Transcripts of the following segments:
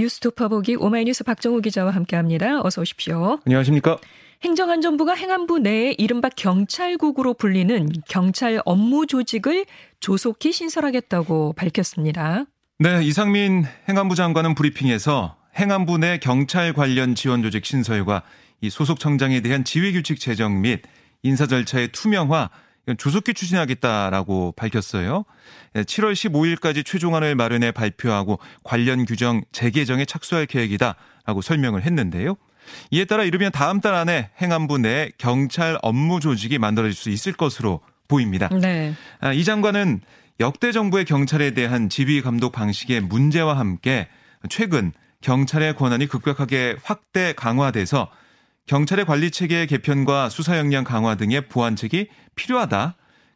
뉴스토퍼 보기 오마이뉴스 박정호 기자와 함께합니다. 어서 오십시오. 안녕하십니까. 행정안전부가 행안부 내에 이른바 경찰국으로 불리는 경찰 업무 조직을 조속히 신설하겠다고 밝혔습니다. 네, 이상민 행안부 장관은 브리핑에서 행안부 내 경찰 관련 지원 조직 신설과 이 소속청장에 대한 지휘규칙 제정 및 인사 절차의 투명화, 조속히 추진하겠다라고 밝혔어요. 7월 15일까지 최종안을 마련해 발표하고 관련 규정 재개정에 착수할 계획이다라고 설명을 했는데요. 이에 따라 이르면 다음 달 안에 행안부 내 경찰 업무 조직이 만들어질 수 있을 것으로 보입니다. 네. 이 장관은 역대 정부의 경찰에 대한 지휘 감독 방식의 문제와 함께 최근 경찰의 권한이 급격하게 확대 강화돼서 경찰의 관리체계 개편과 수사 역량 강화 등의 보완책이 필요하다.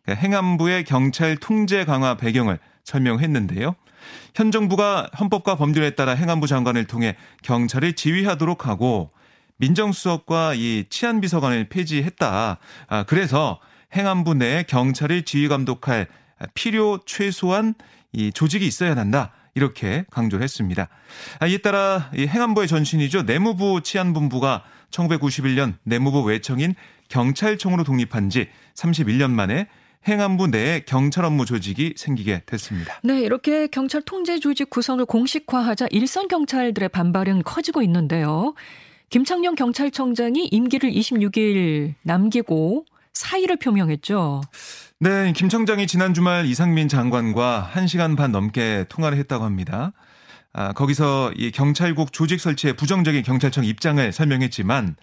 행안부의 경찰 통제 강화 배경을 설명했는데요. 현 정부가 헌법과 법률에 따라 행안부 장관을 통해 경찰을 지휘하도록 하고 민정수석과 이 치안비서관을 폐지했다. 그래서 행안부 내에 경찰을 지휘감독할 필요 최소한 이 조직이 있어야 한다. 이렇게 강조를 했습니다. 이에 따라 행안부의 전신이죠. 내무부 치안본부가 1991년 내무부 외청인 경찰청으로 독립한 지 31년 만에 행안부 내에 경찰 업무 조직이 생기게 됐습니다. 네, 이렇게 경찰 통제 조직 구성을 공식화하자 일선 경찰들의 반발은 커지고 있는데요. 김창룡 경찰청장이 임기를 26일 남기고 사의를 표명했죠. 네, 김 청장이 지난 주말 이상민 장관과 1시간 반 넘게 통화를 했다고 합니다. 거기서 이 경찰국 조직 설치에 부정적인 경찰청 입장을 설명했지만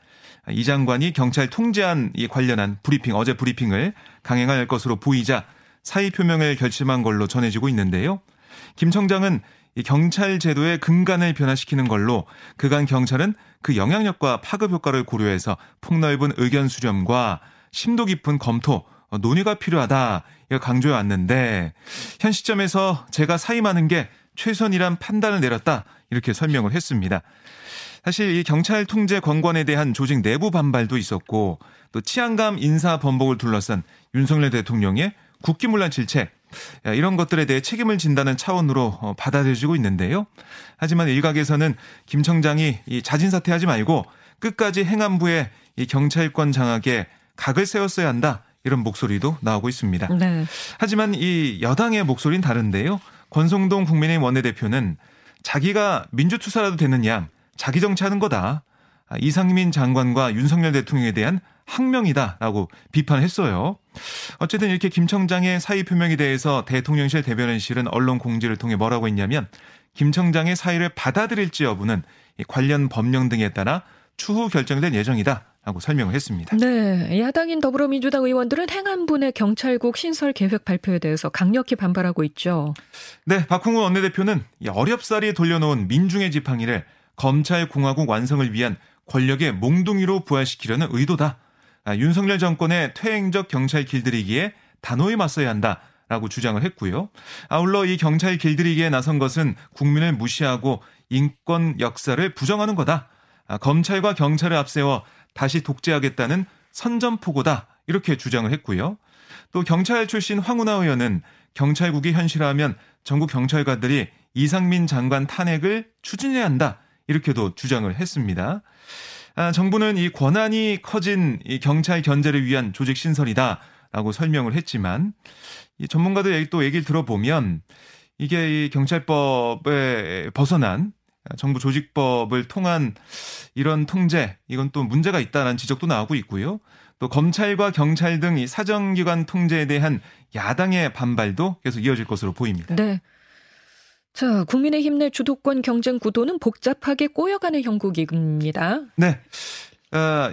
이 장관이 경찰 통제안 관련한 브리핑, 어제 브리핑을 강행할 것으로 보이자 사의 표명을 결심한 걸로 전해지고 있는데요. 김 청장은 이 경찰 제도의 근간을 변화시키는 걸로 그간 경찰은 그 영향력과 파급 효과를 고려해서 폭넓은 의견 수렴과 심도 깊은 검토, 논의가 필요하다 강조해 왔는데 현 시점에서 제가 사임하는 게 최선이란 판단을 내렸다 이렇게 설명을 했습니다. 사실 이 경찰 통제 권관에 대한 조직 내부 반발도 있었고 또 치안감 인사 번복을 둘러싼 윤석열 대통령의 국기문란 질책 이런 것들에 대해 책임을 진다는 차원으로 받아들여지고 있는데요. 하지만 일각에서는 김 청장이 자진사퇴하지 말고 끝까지 행안부의 이 경찰권 장악에 각을 세웠어야 한다. 이런 목소리도 나오고 있습니다. 네. 하지만 이 여당의 목소리는 다른데요. 권성동 국민의힘 원내대표는 자기가 민주투사라도 되는 양 자기 정치하는 거다. 이상민 장관과 윤석열 대통령에 대한 항명이다라고 비판했어요. 어쨌든 이렇게 김 청장의 사의 표명에 대해서 대통령실 대변인실은 언론 공지를 통해 뭐라고 했냐면 김 청장의 사의를 받아들일지 여부는 관련 법령 등에 따라 추후 결정된 예정이다. 라고 설명을 했습니다. 네, 야당인 더불어민주당 의원들은 행안부 내 경찰국 신설 계획 발표에 대해서 강력히 반발하고 있죠. 네, 박홍근 원내대표는 어렵사리 돌려놓은 민중의 지팡이를 검찰공화국 완성을 위한 권력의 몽둥이로 부활시키려는 의도다. 윤석열 정권의 퇴행적 경찰 길들이기에 단호히 맞서야 한다. 라고 주장을 했고요. 아울러 이 경찰 길들이기에 나선 것은 국민을 무시하고 인권 역사를 부정하는 거다. 검찰과 경찰을 앞세워 다시 독재하겠다는 선전포고다 이렇게 주장을 했고요. 또 경찰 출신 황운하 의원은 경찰국이 현실화하면 전국 경찰관들이 이상민 장관 탄핵을 추진해야 한다 이렇게도 주장을 했습니다. 정부는 이 권한이 커진 이 경찰 견제를 위한 조직 신설이다라고 설명을 했지만 이 전문가들 또 얘기를 들어보면 이게 이 경찰법에 벗어난 정부 조직법을 통한 이런 통제, 이건 또 문제가 있다는 지적도 나오고 있고요. 또 검찰과 경찰 등 이 사정기관 통제에 대한 야당의 반발도 계속 이어질 것으로 보입니다. 네. 자, 국민의힘 내 주도권 경쟁 구도는 복잡하게 꼬여가는 형국입니다. 네.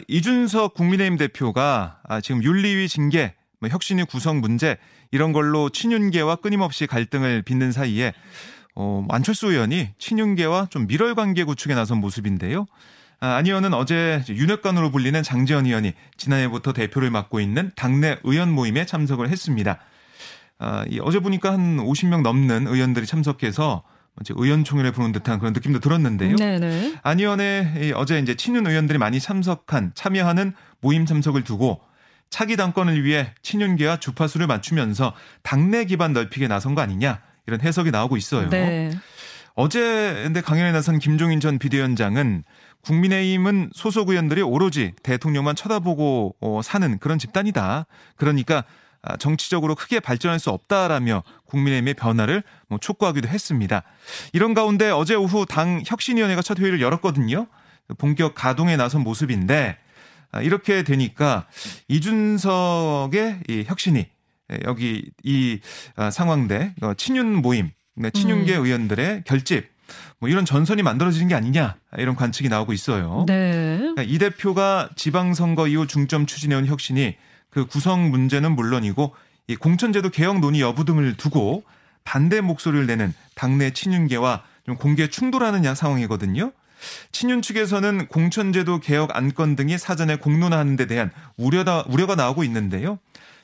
이준석 국민의힘 대표가 지금 윤리위 징계, 혁신위 구성 문제 이런 걸로 친윤계와 끊임없이 갈등을 빚는 사이에 안철수 의원이 친윤계와 좀 밀월관계 구축에 나선 모습인데요. 안 의원은 어제 윤핵관으로 불리는 장지현 의원이 지난해부터 대표를 맡고 있는 당내 의원 모임에 참석을 했습니다. 어제 보니까 한 50명 넘는 의원들이 참석해서 의원총회를 부른 듯한 그런 느낌도 들었는데요. 네네. 안 의원의 어제 이제 친윤 의원들이 많이 참여하는 모임 참석을 두고 차기 당권을 위해 친윤계와 주파수를 맞추면서 당내 기반 넓히게 나선 거 아니냐. 이런 해석이 나오고 있어요. 네. 어제 강연에 나선 김종인 전 비대위원장은 국민의힘은 소속 의원들이 오로지 대통령만 쳐다보고 사는 그런 집단이다. 그러니까 정치적으로 크게 발전할 수 없다라며 국민의힘의 변화를 촉구하기도 했습니다. 이런 가운데 어제 오후 당 혁신위원회가 첫 회의를 열었거든요. 본격 가동에 나선 모습인데 이렇게 되니까 이준석의 이 혁신이 여기 이 상황대 친윤 모임, 친윤계 의원들의 결집 이런 전선이 만들어지는 게 아니냐 이런 관측이 나오고 있어요. 네. 그러니까 이 대표가 지방선거 이후 중점 추진해온 혁신이 그 구성 문제는 물론이고 이 공천제도 개혁 논의 여부 등을 두고 반대 목소리를 내는 당내 친윤계와 좀 공개 충돌하는 상황이거든요. 친윤 측에서는 공천제도 개혁 안건 등이 사전에 공론화하는 데 대한 우려가 나오고 있는데요.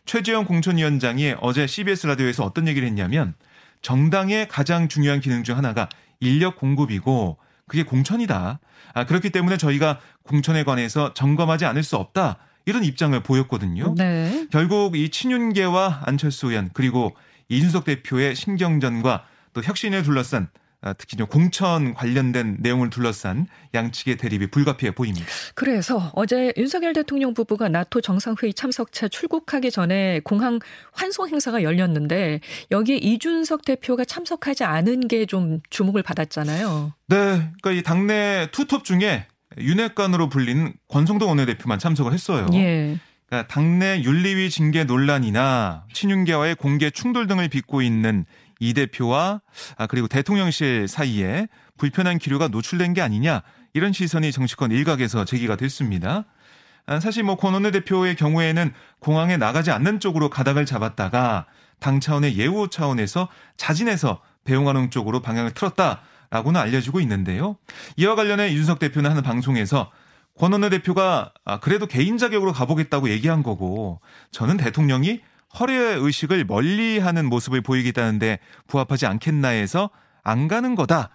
최재형 공천위원장이 어제 CBS 라디오에서 어떤 얘기를 했냐면 정당의 가장 중요한 기능 중 하나가 인력 공급이고 그게 공천이다. 그렇기 때문에 저희가 공천에 관해서 점검하지 않을 수 없다. 이런 입장을 보였거든요. 네. 결국 이 친윤계와 안철수 의원 그리고 이준석 대표의 신경전과 또 혁신을 둘러싼 특히 공천 관련된 내용을 둘러싼 양측의 대립이 불가피해 보입니다. 그래서 어제 윤석열 대통령 부부가 나토 정상회의 참석차 출국하기 전에 공항 환송 행사가 열렸는데 여기에 이준석 대표가 참석하지 않은 게 좀 주목을 받았잖아요. 네. 그러니까 이 당내 투톱 중에 윤핵관으로 불리는 권성동 원내대표만 참석을 했어요. 예. 그러니까 당내 윤리위 징계 논란이나 친윤계와의 공개 충돌 등을 빚고 있는 이 대표와 그리고 대통령실 사이에 불편한 기류가 노출된 게 아니냐 이런 시선이 정치권 일각에서 제기가 됐습니다. 사실 권 원내대표의 경우에는 공항에 나가지 않는 쪽으로 가닥을 잡았다가 당 차원의 예우 차원에서 자진해서 배웅하는 쪽으로 방향을 틀었다. 라고는 알려지고 있는데요. 이와 관련해 이준석 대표는 하는 방송에서 권 원내대표가 그래도 개인 자격으로 가보겠다고 얘기한 거고 저는 대통령이 허례 의식을 멀리하는 모습을 보이겠다는데 부합하지 않겠나 해서 안 가는 거다.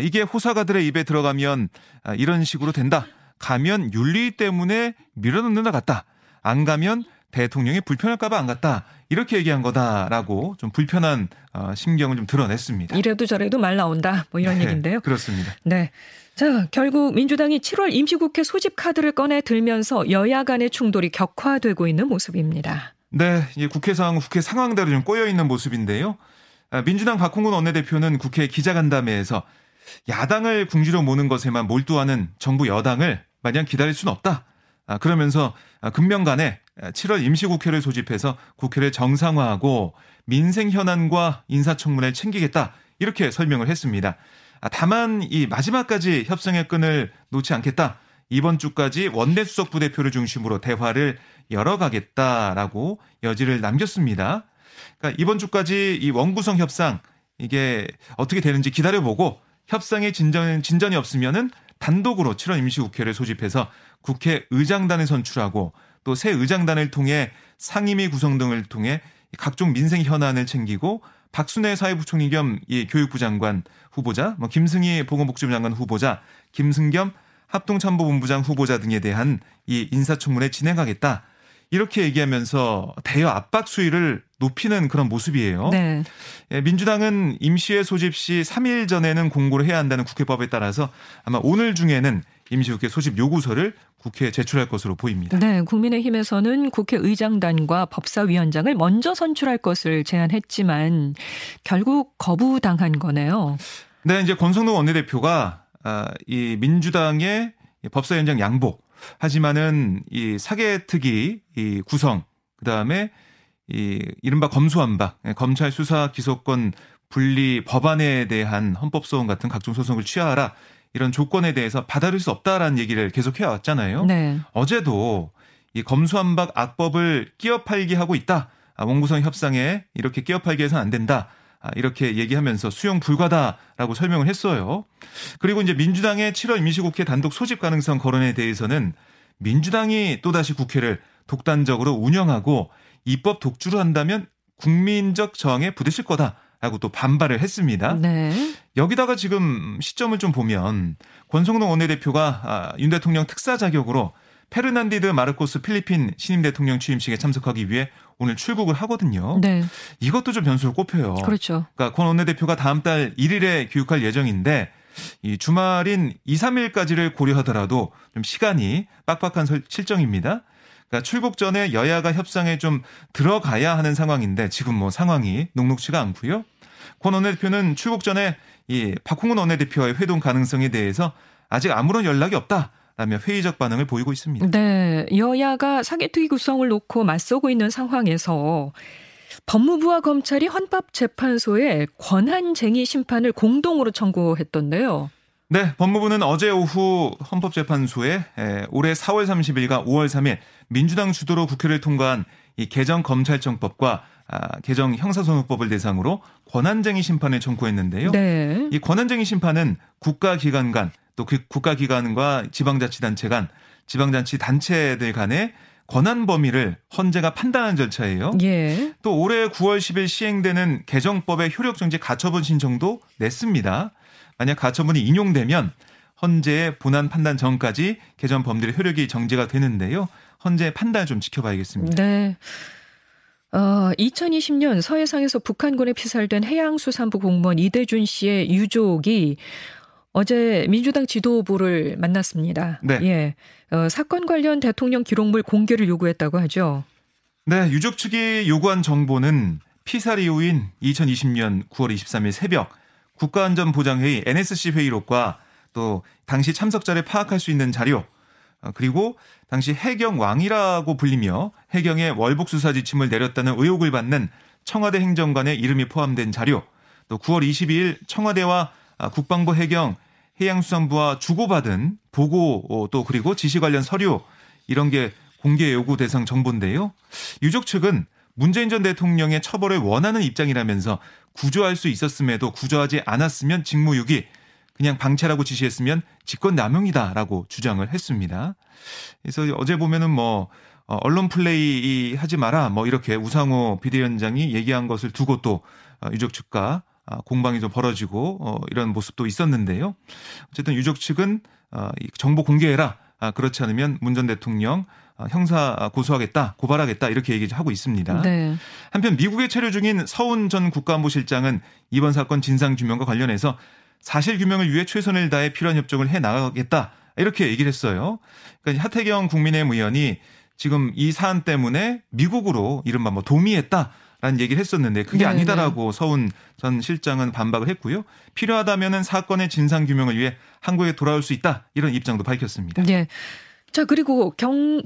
이게 호사가들의 입에 들어가면 이런 식으로 된다. 가면 윤리 때문에 밀어넣는 것 같다. 안 가면 대통령이 불편할까 봐 안 갔다. 이렇게 얘기한 거다라고 좀 불편한 심경을 좀 드러냈습니다. 이래도 저래도 말 나온다. 이런 얘기인데요. 그렇습니다. 네. 자, 결국 민주당이 7월 임시국회 소집 카드를 꺼내 들면서 여야 간의 충돌이 격화되고 있는 모습입니다. 네. 국회 상황은 국회 상황대로 좀 꼬여 있는 모습인데요. 민주당 박홍근 원내대표는 국회 기자간담회에서 야당을 궁지로 모는 것에만 몰두하는 정부 여당을 마냥 기다릴 수는 없다. 그러면서 금명간에 7월 임시국회를 소집해서 국회를 정상화하고 민생 현안과 인사청문회 챙기겠다 이렇게 설명을 했습니다. 다만 이 마지막까지 협상의 끈을 놓지 않겠다. 이번 주까지 원내수석 부대표를 중심으로 대화를 열어가겠다라고 여지를 남겼습니다. 그러니까 이번 주까지 이 원구성 협상 이게 어떻게 되는지 기다려보고 협상에 진전이 없으면은 단독으로 7월 임시국회를 소집해서 국회 의장단을 선출하고 또 새 의장단을 통해 상임위 구성 등을 통해 각종 민생 현안을 챙기고 박순애 사회부총리 겸 교육부 장관 후보자, 김승희 보건복지부 장관 후보자, 김승겸 합동참모본부장 후보자 등에 대한 이 인사청문회 진행하겠다. 이렇게 얘기하면서 대여 압박 수위를 높이는 그런 모습이에요. 네. 민주당은 임시회 소집 시 3일 전에는 공고를 해야 한다는 국회법에 따라서 아마 오늘 중에는 임시국회 소집 요구서를 국회에 제출할 것으로 보입니다. 네, 국민의힘에서는 국회의장단과 법사위원장을 먼저 선출할 것을 제안했지만 결국 거부당한 거네요. 네, 이제 권성동 원내대표가 이 민주당의 법사위원장 양보 하지만은 이 사개특위 이 구성 그다음에 이 이른바 검수완박 검찰 수사 기소권 분리 법안에 대한 헌법소원 같은 각종 소송을 취하하라. 이런 조건에 대해서 받아들일 수 없다라는 얘기를 계속 해왔잖아요. 네. 어제도 이 검수완박 악법을 끼어팔기 하고 있다. 원구성 협상에 이렇게 끼어팔기 해서는 안 된다. 이렇게 얘기하면서 수용 불가다라고 설명을 했어요. 그리고 이제 민주당의 7월 임시국회 단독 소집 가능성 거론에 대해서는 민주당이 또다시 국회를 독단적으로 운영하고 입법 독주를 한다면 국민적 저항에 부딪힐 거다. 라고 또 반발을 했습니다. 네. 여기다가 지금 시점을 좀 보면 권성동 원내대표가 윤 대통령 특사 자격으로 페르난디드 마르코스 필리핀 신임 대통령 취임식에 참석하기 위해 오늘 출국을 하거든요. 네. 이것도 좀 변수로 꼽혀요. 그렇죠. 그러니까 권 원내대표가 다음 달 1일에 귀국할 예정인데 이 주말인 2, 3일까지를 고려하더라도 좀 시간이 빡빡한 실정입니다. 그러니까 출국 전에 여야가 협상에 좀 들어가야 하는 상황인데 지금 뭐 상황이 녹록치가 않고요. 권 원내대표는 출국 전에 이 박홍근 원내대표와의 회동 가능성에 대해서 아직 아무런 연락이 없다. 라며 회의적 반응을 보이고 있습니다. 네, 여야가 사개특위 구성을 놓고 맞서고 있는 상황에서 법무부와 검찰이 헌법재판소에 권한쟁의 심판을 공동으로 청구했던데요. 네, 법무부는 어제 오후 헌법재판소에 올해 4월 30일과 5월 3일 민주당 주도로 국회를 통과한 이 개정검찰청법과 개정 형사소송법을 대상으로 권한쟁의 심판을 청구했는데요. 네. 이 권한쟁의 심판은 국가기관 간 또 그 국가기관과 지방자치단체 간, 지방자치단체들 간의 권한 범위를 헌재가 판단하는 절차예요. 예. 또 올해 9월 10일 시행되는 개정법의 효력정지 가처분 신청도 냈습니다. 만약 가처분이 인용되면 헌재의 본안 판단 전까지 개정 법률의 효력이 정지가 되는데요. 헌재의 판단을 좀 지켜봐야겠습니다. 네. 2020년 서해상에서 북한군에 피살된 해양수산부 공무원 이대준 씨의 유족이 어제 민주당 지도부를 만났습니다. 네. 예. 사건 관련 대통령 기록물 공개를 요구했다고 하죠. 네. 유족 측이 요구한 정보는 피살 이후인 2020년 9월 23일 새벽 국가안전보장회의 NSC 회의록과 또 당시 참석자를 파악할 수 있는 자료 그리고 당시 해경 왕이라고 불리며 해경의 월북수사 지침을 내렸다는 의혹을 받는 청와대 행정관의 이름이 포함된 자료 또 9월 22일 청와대와 국방부 해경, 해양수산부와 주고받은 보고 또 그리고 지시 관련 서류 이런 게 공개 요구 대상 정보인데요. 유족 측은 문재인 전 대통령의 처벌을 원하는 입장이라면서 구조할 수 있었음에도 구조하지 않았으면 직무유기, 그냥 방치라고 지시했으면 직권남용이다라고 주장을 했습니다. 그래서 어제 보면은 뭐 언론 플레이 하지 마라 뭐 이렇게 우상호 비대위원장이 얘기한 것을 두고 또 유족 측과 공방이 좀 벌어지고 이런 모습도 있었는데요. 어쨌든 유족 측은 정보 공개해라. 그렇지 않으면 문 전 대통령 형사 고소하겠다, 고발하겠다 이렇게 얘기하고 있습니다. 네. 한편 미국에 체류 중인 서훈 전 국가안보실장은 이번 사건 진상규명과 관련해서 사실규명을 위해 최선을 다해 필요한 협정을 해나가겠다 이렇게 얘기를 했어요. 그러니까 하태경 국민의힘 의원이 지금 이 사안 때문에 미국으로 이른바 뭐 도미했다. 라는 얘기를 했었는데 그게 아니다라고 서훈 전 실장은 반박을 했고요. 필요하다면은 사건의 진상규명을 위해 한국에 돌아올 수 있다. 이런 입장도 밝혔습니다. 네. 자 그리고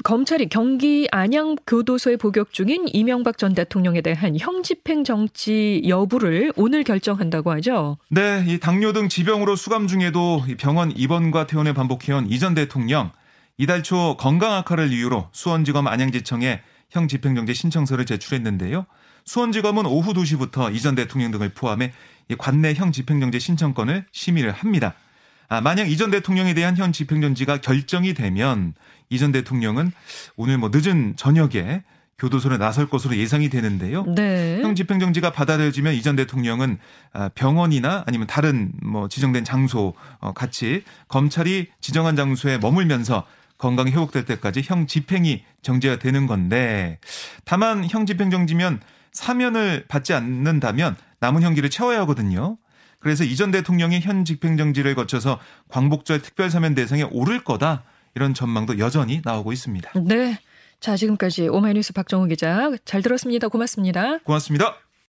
검찰이 경기 안양교도소에 복역 중인 이명박 전 대통령에 대한 형집행 정지 여부를 오늘 결정한다고 하죠. 네. 이 당뇨 등 지병으로 수감 중에도 병원 입원과 퇴원을 반복해온 이 전 대통령 이달 초 건강 악화를 이유로 수원지검 안양지청에 형집행정지 신청서를 제출했는데요. 수원지검은 오후 2시부터 이 전 대통령 등을 포함해 관내 형집행정지 신청권을 심의를 합니다. 만약 이 전 대통령에 대한 형집행정지가 결정이 되면 이 전 대통령은 오늘 뭐 늦은 저녁에 교도소를 나설 것으로 예상이 되는데요. 네. 형집행정지가 받아들여지면 이 전 대통령은 병원이나 아니면 다른 뭐 지정된 장소 같이 검찰이 지정한 장소에 머물면서 건강이 회복될 때까지 형집행이 정지가 되는 건데 다만 형집행정지면 사면을 받지 않는다면 남은 형기를 채워야 하거든요. 그래서 이 전 대통령이 현 집행정지를 거쳐서 광복절 특별사면 대상에 오를 거다. 이런 전망도 여전히 나오고 있습니다. 네. 자, 지금까지 오마이뉴스 박정호 기자 잘 들었습니다. 고맙습니다. 고맙습니다.